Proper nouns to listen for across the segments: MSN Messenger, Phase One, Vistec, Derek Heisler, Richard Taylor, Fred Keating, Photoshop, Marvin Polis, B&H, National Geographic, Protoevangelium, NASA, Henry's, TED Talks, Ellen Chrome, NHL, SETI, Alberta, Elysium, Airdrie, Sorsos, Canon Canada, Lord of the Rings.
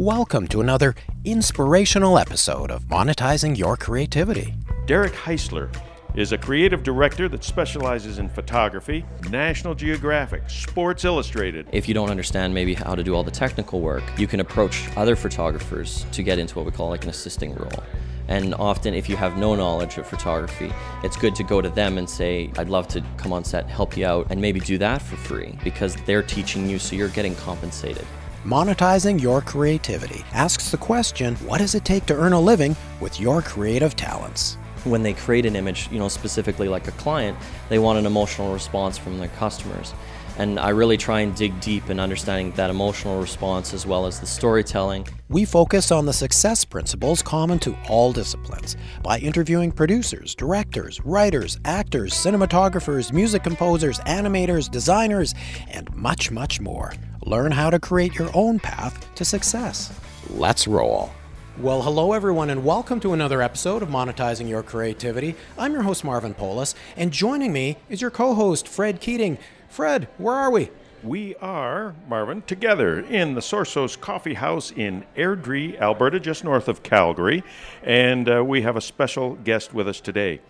Welcome to another inspirational episode of Monetizing Your Creativity. Derek Heisler is a creative director that specializes in photography, National Geographic, Sports Illustrated. If you don't understand maybe how to do all the technical work, you can approach other photographers to get into what we call like an assisting role. And often if you have no knowledge of photography, it's good to go to them and say, I'd love to come on set, help you out, and maybe do that for free because they're teaching you, so you're getting compensated. Monetizing Your Creativity asks the question, what does it take to earn a living with your creative talents? When they create an image, specifically like a client, they want an emotional response from their customers. And I really try and dig deep in understanding that emotional response as well as the storytelling. We focus on the success principles common to all disciplines by interviewing producers, directors, writers, actors, cinematographers, music composers, animators, designers, and much, much more. Learn how to create your own path to success. Let's roll. Well, hello everyone, and welcome to another episode of Monetizing Your Creativity. I'm your host, Marvin Polis, and joining me is your co-host, Fred Keating. Fred, where are we? We are, Marvin, together in the Sorsos Coffee House in Airdrie, Alberta, just north of Calgary, and we have a special guest with us today.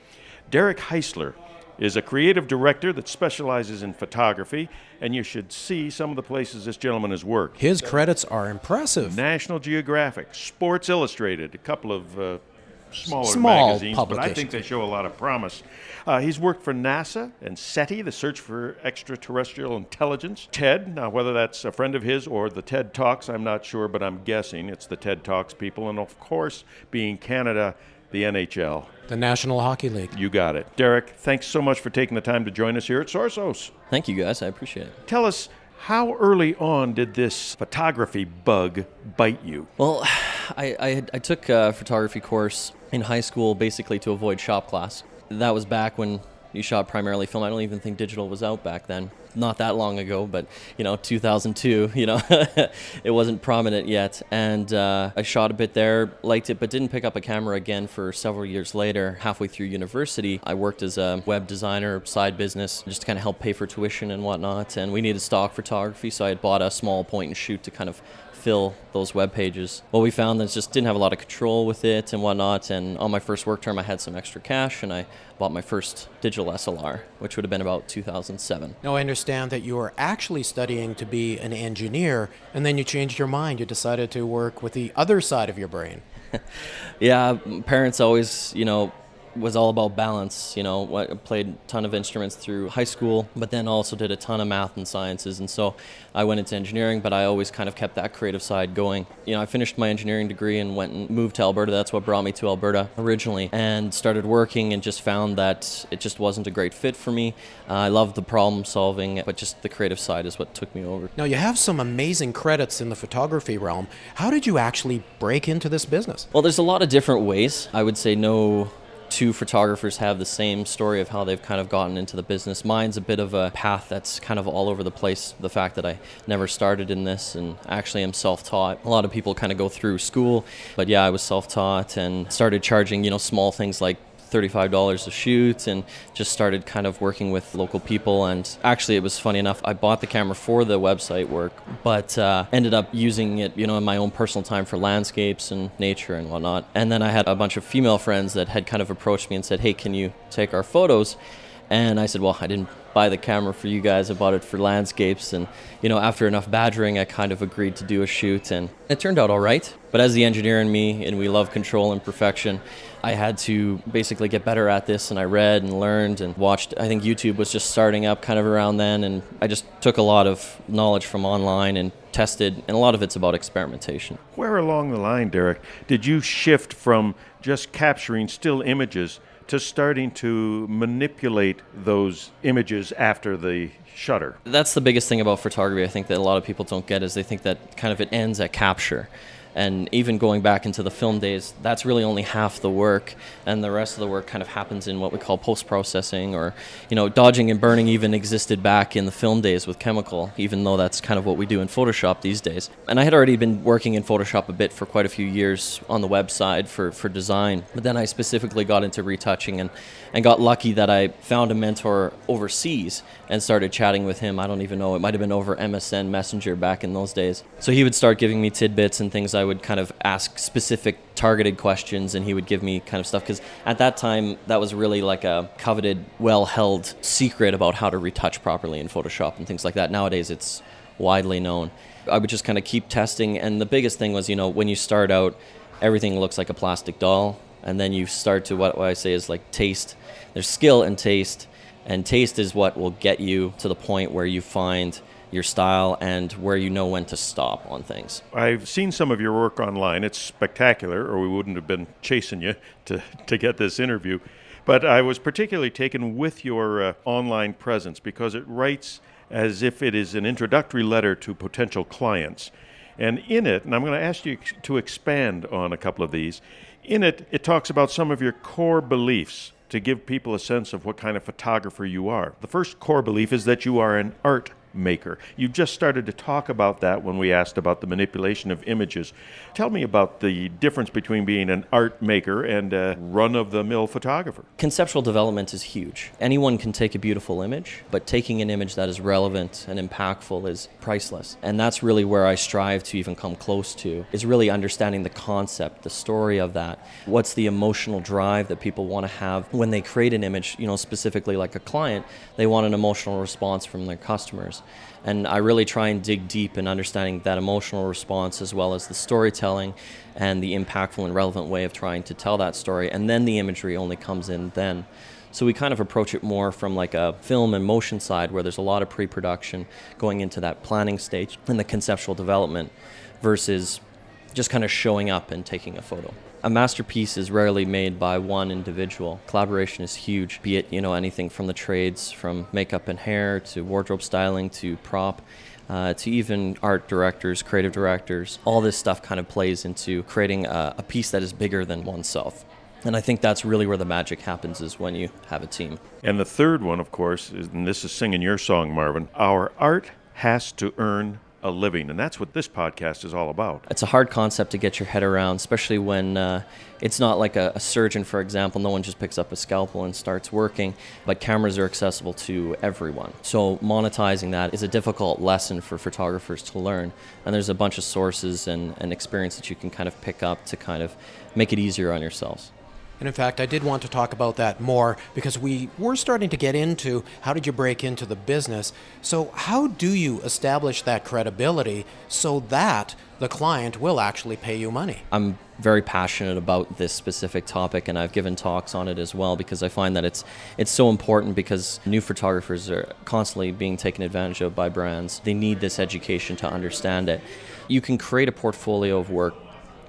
Derek Heisler is a creative director that specializes in photography, and you should see some of the places this gentleman has worked. His credits are impressive. National Geographic, Sports Illustrated, a couple of small magazines, but I think they show a lot of promise. He's worked for NASA and SETI, the search for extraterrestrial intelligence. TED, now whether that's a friend of his or the TED Talks, I'm not sure, but I'm guessing it's the TED Talks people. And of course, being Canada, the NHL. The National Hockey League. You got it. Derek, thanks so much for taking the time to join us here at Sorsos. Thank you, guys. I appreciate it. Tell us, how early on did this photography bug bite you? Well, I took a photography course in high school basically to avoid shop class. That was back when you shot primarily film. I don't even think digital was out back then. Not that long ago, but 2002, it wasn't prominent yet. And I shot a bit there, liked it, but didn't pick up a camera again for several years later. Halfway through university, I worked as a web designer, side business, just to kind of help pay for tuition and whatnot. And we needed stock photography, so I had bought a small point and shoot to kind of fill those web pages. What we found is just didn't have a lot of control with it and whatnot. And on my first work term, I had some extra cash and I bought my first digital SLR, which would have been about 2007. Now I understand that you were actually studying to be an engineer and then you changed your mind. You decided to work with the other side of your brain. Yeah, parents always, was all about balance. I played a ton of instruments through high school, but then also did a ton of math and sciences. And so I went into engineering, but I always kind of kept that creative side going. I finished my engineering degree and went and moved to Alberta. That's what brought me to Alberta originally, and started working and just found that it just wasn't a great fit for me. I loved the problem solving, but just the creative side is what took me over. Now you have some amazing credits in the photography realm. How did you actually break into this business? Well, there's a lot of different ways. I would say no two photographers have the same story of how they've kind of gotten into the business. Mine's a bit of a path that's kind of all over the place. The fact that I never started in this and actually am self-taught. A lot of people kind of go through school, but yeah, I was self-taught and started charging, small things like $35 a shoot, and just started kind of working with local people. And actually, it was funny enough, I bought the camera for the website work, but ended up using it, in my own personal time for landscapes and nature and whatnot. And then I had a bunch of female friends that had kind of approached me and said, hey, can you take our photos? And I said, well, I didn't buy the camera for you guys. I bought it for landscapes. And, after enough badgering, I kind of agreed to do a shoot, and it turned out all right. But as the engineer in me, and we love control and perfection, I had to basically get better at this. And I read and learned and watched. I think YouTube was just starting up kind of around then. And I just took a lot of knowledge from online and tested. And a lot of it's about experimentation. Where along the line, Derek, did you shift from just capturing still images to starting to manipulate those images after the shutter? That's the biggest thing about photography, I think, that a lot of people don't get, is they think that kind of it ends at capture. And even going back into the film days, that's really only half the work, and the rest of the work kind of happens in what we call post-processing, or, you know, dodging and burning even existed back in the film days with chemical, even though that's kind of what we do in Photoshop these days. And I had already been working in Photoshop a bit for quite a few years on the website for design, but then I specifically got into retouching and got lucky that I found a mentor overseas and started chatting with him. I don't even know, it might have been over MSN Messenger back in those days. So he would start giving me tidbits and things. I would kind of ask specific targeted questions, and he would give me kind of stuff, because at that time that was really like a coveted, well-held secret about how to retouch properly in Photoshop and things like that. Nowadays it's widely known. I would just kind of keep testing, and the biggest thing was, you know, when you start out, everything looks like a plastic doll, and then you start to, what I say is like taste. There's skill and taste, and taste is what will get you to the point where you find your style and where you know when to stop on things. I've seen some of your work online. It's spectacular, or we wouldn't have been chasing you to get this interview. But I was particularly taken with your online presence, because it writes as if it is an introductory letter to potential clients. And in it, and I'm going to ask you to expand on a couple of these, in it, it talks about some of your core beliefs to give people a sense of what kind of photographer you are. The first core belief is that you are an art maker. You just started to talk about that when we asked about the manipulation of images. Tell me about the difference between being an art maker and a run-of-the-mill photographer. Conceptual development is huge. Anyone can take a beautiful image, but taking an image that is relevant and impactful is priceless. And that's really where I strive to even come close to, is really understanding the concept, the story of that. What's the emotional drive that people want to have when they create an image, you know, specifically like a client, they want an emotional response from their customers. And I really try and dig deep in understanding that emotional response, as well as the storytelling and the impactful and relevant way of trying to tell that story. And then the imagery only comes in then. So we kind of approach it more from like a film and motion side, where there's a lot of pre-production going into that planning stage and the conceptual development, versus just kind of showing up and taking a photo. A masterpiece is rarely made by one individual. Collaboration is huge, be it, you know, anything from the trades, from makeup and hair to wardrobe styling to prop, to even art directors, creative directors. All this stuff kind of plays into creating a piece that is bigger than oneself. And I think that's really where the magic happens, is when you have a team. And the third one, of course, is, and this is singing your song, Marvin, our art has to earn a living, and that's what this podcast is all about. It's a hard concept to get your head around, especially when it's not like a surgeon, for example. No one just picks up a scalpel and starts working, but cameras are accessible to everyone. So monetizing that is a difficult lesson for photographers to learn, and there's a bunch of sources and experience that you can kind of pick up to kind of make it easier on yourselves. And in fact, I did want to talk about that more, because we were starting to get into how did you break into the business. So how do you establish that credibility so that the client will actually pay you money? I'm very passionate about this specific topic, and I've given talks on it as well, because I find that it's so important, because new photographers are constantly being taken advantage of by brands. They need this education to understand it. You can create a portfolio of work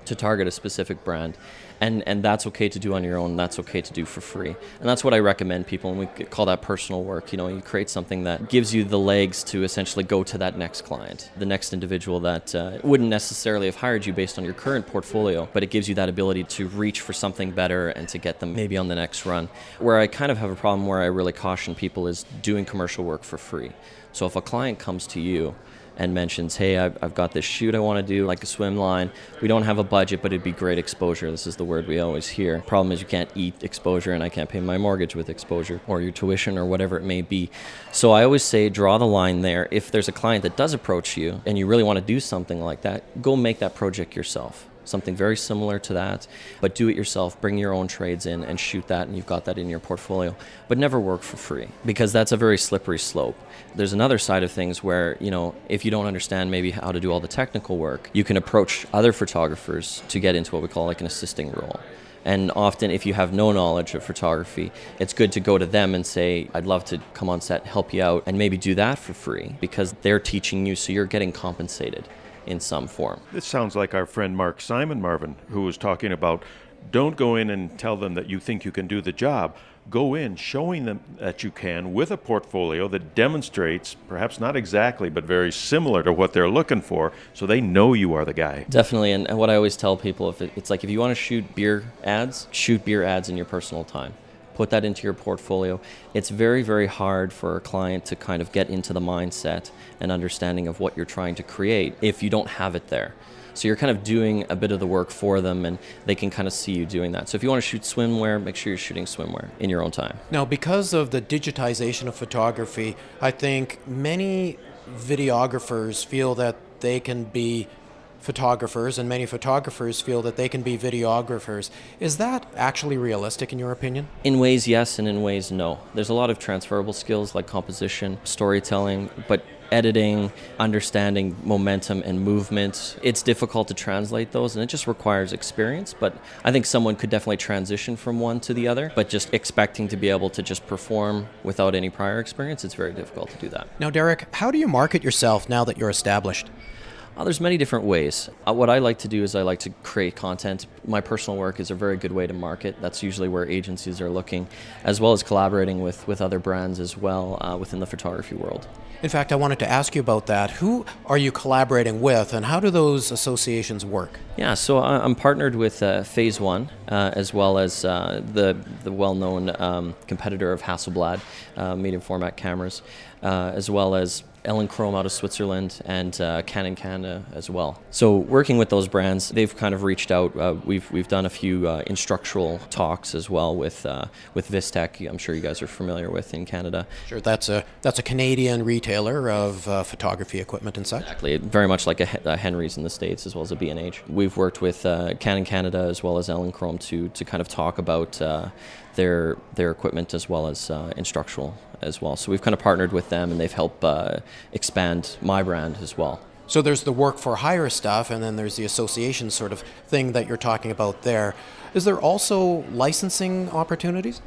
to target a specific brand. And that's okay to do on your own. That's okay to do for free. And that's what I recommend people. And we call that personal work. You know, you create something that gives you the legs to essentially go to that next client, the next individual that wouldn't necessarily have hired you based on your current portfolio, but it gives you that ability to reach for something better and to get them maybe on the next run. Where I kind of have a problem, where I really caution people, is doing commercial work for free. So if a client comes to you and mentions, hey, I've got this shoot I want to do, like a swim line. We don't have a budget, but it'd be great exposure. This is the word we always hear. Problem is, you can't eat exposure, and I can't pay my mortgage with exposure, or your tuition, or whatever it may be. So I always say, draw the line there. If there's a client that does approach you and you really want to do something like that, go make that project yourself. Something very similar to that, but do it yourself, bring your own trades in and shoot that, and you've got that in your portfolio. But never work for free, because that's a very slippery slope. There's another side of things where, you know, if you don't understand maybe how to do all the technical work, you can approach other photographers to get into what we call like an assisting role. And often, if you have no knowledge of photography, it's good to go to them and say, I'd love to come on set, help you out, and maybe do that for free, because they're teaching you, so you're getting compensated in some form. This sounds like our friend Mark Simon, Marvin, who was talking about, don't go in and tell them that you think you can do the job, go in showing them that you can with a portfolio that demonstrates, perhaps not exactly, but very similar to what they're looking for, so they know you are the guy. Definitely, and what I always tell people, it's like if you want to shoot beer ads in your personal time. Put that into your portfolio. It's very, very hard for a client to kind of get into the mindset and understanding of what you're trying to create if you don't have it there. So you're kind of doing a bit of the work for them, and they can kind of see you doing that. So if you want to shoot swimwear, make sure you're shooting swimwear in your own time. Now, because of the digitization of photography, I think many videographers feel that they can be photographers, and many photographers feel that they can be videographers. Is that actually realistic in your opinion? In ways, yes, and in ways, no. There's a lot of transferable skills like composition, storytelling, but editing, understanding momentum and movement, it's difficult to translate those, and it just requires experience. But I think someone could definitely transition from one to the other, but just expecting to be able to just perform without any prior experience, it's very difficult to do that. Now, Derek, how do you market yourself now that you're established? There's many different ways. What I like to do is I like to create content. My personal work is a very good way to market. That's usually where agencies are looking, as well as collaborating with other brands as well within the photography world. In fact, I wanted to ask you about that. Who are you collaborating with, and how do those associations work? Yeah, so I'm partnered with Phase One, as well as the well-known competitor of Hasselblad, medium format cameras, as well as Ellen Chrome out of Switzerland, and Canon Canada as well. So working with those brands, they've kind of reached out. We've done a few instructional talks as well with Vistec, I'm sure you guys are familiar with in Canada. Sure, that's a Canadian retailer of photography equipment and such. Exactly, very much like a Henry's in the States, as well as a B&H. We've worked with Canon Canada as well as Ellen Chrome to kind of talk about their equipment as well as instructional as well. So we've kind of partnered with them, and they've helped expand my brand as well. So there's the work for hire stuff, and then there's the association sort of thing that you're talking about there. Is there also licensing opportunities?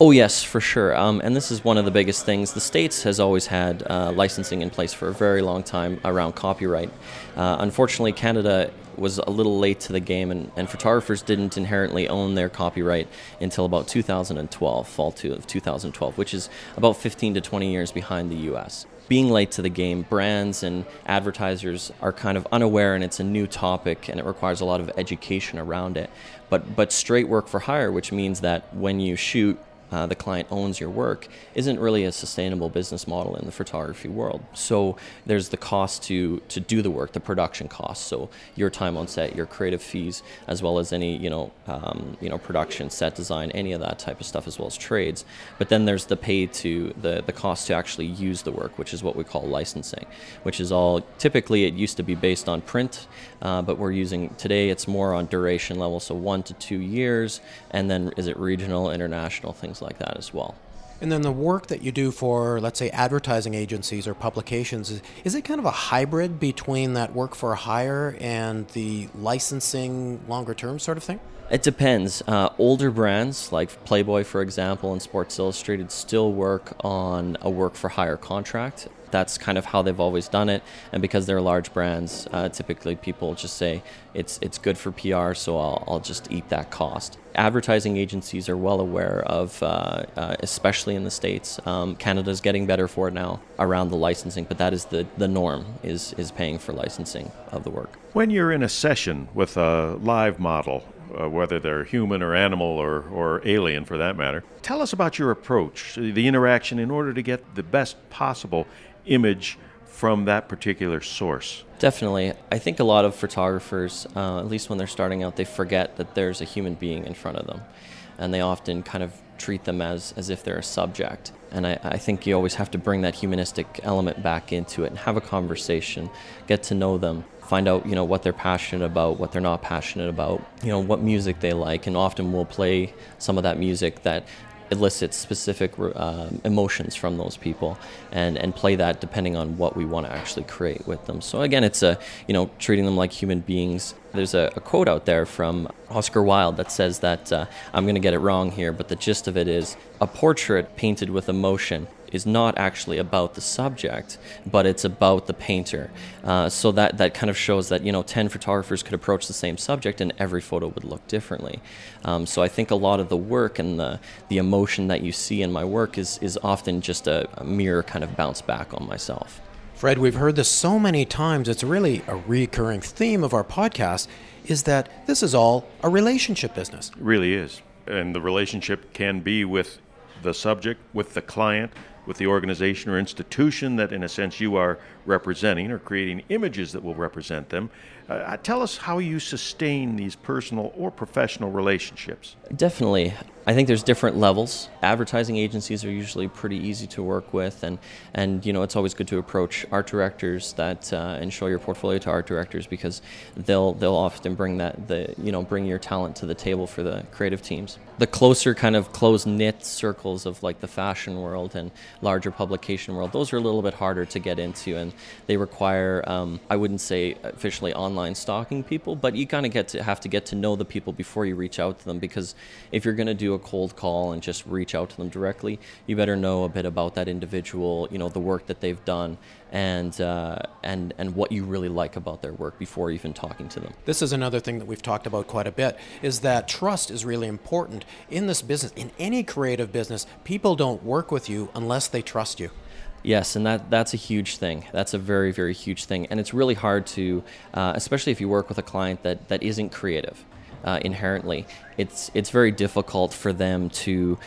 Oh yes, for sure. And this is one of the biggest things. The States has always had licensing in place for a very long time around copyright. Unfortunately, Canada was a little late to the game, and photographers didn't inherently own their copyright until about 2012, fall of 2012, which is about 15 to 20 years behind the US. Being late to the game, brands and advertisers are kind of unaware, and it's a new topic, and it requires a lot of education around it. But straight work for hire, which means that when you shoot, the client owns your work, isn't really a sustainable business model in the photography world. So there's the cost to do the work, the production costs. So your time on set, your creative fees, as well as any production, set design, any of that type of stuff, as well as trades. But then there's the pay to the cost to actually use the work, which is what we call licensing, which is all typically it used to be based on print, but we're using today it's more on duration level, so 1 to 2 years, and then is it regional, international, things like that as well. And then the work that you do for, let's say, advertising agencies or publications, is it kind of a hybrid between that work for hire and the licensing longer term sort of thing? It depends. Older brands like Playboy, for example, and Sports Illustrated still work on a work for hire contract. That's kind of how they've always done it. And because they're large brands, typically people just say it's good for PR, so I'll just eat that cost. Advertising agencies are well aware of, especially in the States, Canada's getting better for it now around the licensing, but that is the norm, is paying for licensing of the work. When you're in a session with a live model, whether they're human or animal or alien for that matter, tell us about your approach, the interaction in order to get the best possible image from that particular source. Definitely. I think a lot of photographers, at least when they're starting out, they forget that there's a human being in front of them, and they often kind of treat them as if they're a subject. And I think you always have to bring that humanistic element back into it and have a conversation, get to know them, find out, what they're passionate about, what they're not passionate about, what music they like. And often we'll play some of that music that elicits specific emotions from those people, and play that depending on what we want to actually create with them. So again, it's treating them like human beings. There's a quote out there from Oscar Wilde that says that, I'm going to get it wrong here, but the gist of it is, a portrait painted with emotion is not actually about the subject, but it's about the painter. So that kind of shows that, 10 photographers could approach the same subject and every photo would look differently. So I think a lot of the work and the emotion that you see in my work is often just a mirror kind of bounce back on myself. Fred, we've heard this so many times. It's really a recurring theme of our podcast, is that this is all a relationship business. It really is. And the relationship can be with the subject, with the client, with the organization or institution that, in a sense, you are representing or creating images that will represent them. Tell us how you sustain these personal or professional relationships. Definitely. I think there's different levels. Advertising agencies are usually pretty easy to work with, and it's always good to approach art directors and show your portfolio to art directors, because they'll often bring bring your talent to the table for the creative teams. The closer kind of close-knit circles of like the fashion world and larger publication world, those are a little bit harder to get into, and they require I wouldn't say officially online stalking people, but you kind of have to get to know the people before you reach out to them, because if you're going to do a cold call and just reach out to them directly, you better know a bit about that individual, the work that they've done, and what you really like about their work before even talking to them. This is another thing that we've talked about quite a bit, is that trust is really important in this business. In any creative business, people don't work with you unless they trust you. Yes, and that's a huge thing. That's a very, very huge thing. And it's really hard to, especially if you work with a client that isn't creative. Inherently, it's very difficult for them to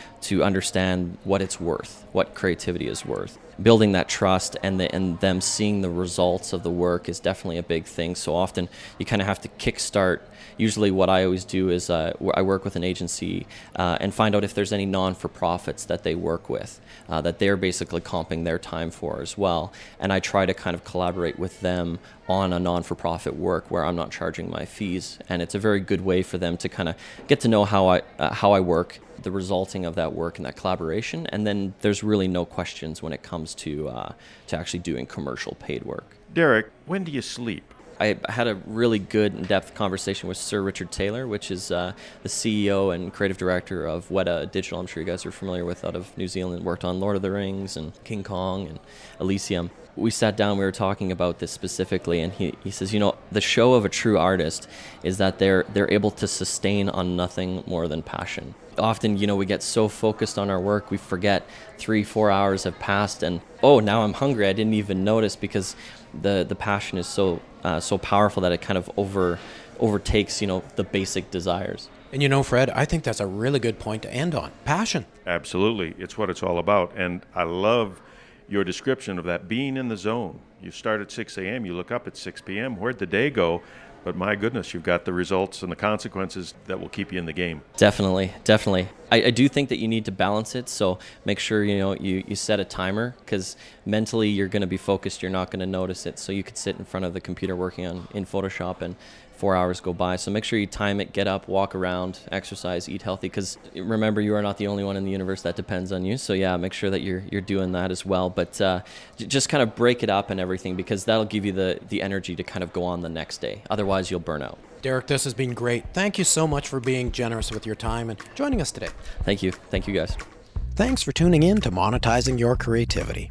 understand what it's worth, what creativity is worth. Building that trust and them seeing the results of the work is definitely a big thing. So often you kind of have to kickstart. Usually, what I always do is I work with an agency and find out if there's any non-for-profits that they work with that they're basically comping their time for as well. And I try to kind of collaborate with them on a non-for-profit work where I'm not charging my fees, and it's a very good way for them to kind of get to know how I work, the resulting of that work and that collaboration, and then there's really no questions when it comes to actually doing commercial paid work. Derek, when do you sleep? I had a really good in-depth conversation with Sir Richard Taylor, which is the CEO and creative director of Weta Digital. I'm sure you guys are familiar with, out of New Zealand, worked on Lord of the Rings and King Kong and Elysium. We sat down, we were talking about this specifically, and he says, the show of a true artist is that they're able to sustain on nothing more than passion. Often, we get so focused on our work, we forget 3-4 hours have passed, and now I'm hungry. I didn't even notice, because the passion is so powerful that it kind of overtakes, the basic desires. And Fred, I think that's a really good point to end on. Passion. Absolutely. It's what it's all about. And I love your description of that, being in the zone. You start at 6 a.m., you look up at 6 p.m., where'd the day go? But my goodness, you've got the results and the consequences that will keep you in the game. Definitely. I do think that you need to balance it, so make sure you set a timer, because mentally you're going to be focused, you're not going to notice it. So you could sit in front of the computer working in Photoshop and 4 hours go by. So make sure you time it, get up, walk around, exercise, eat healthy, because remember, you are not the only one in the universe that depends on you. So yeah, make sure that you're doing that as well. But just kind of break it up and everything, because that'll give you the energy to kind of go on the next day. Otherwise, you'll burn out. Derek, this has been great. Thank you so much for being generous with your time and joining us today. Thank you. Thank you, guys. Thanks for tuning in to Monetizing Your Creativity.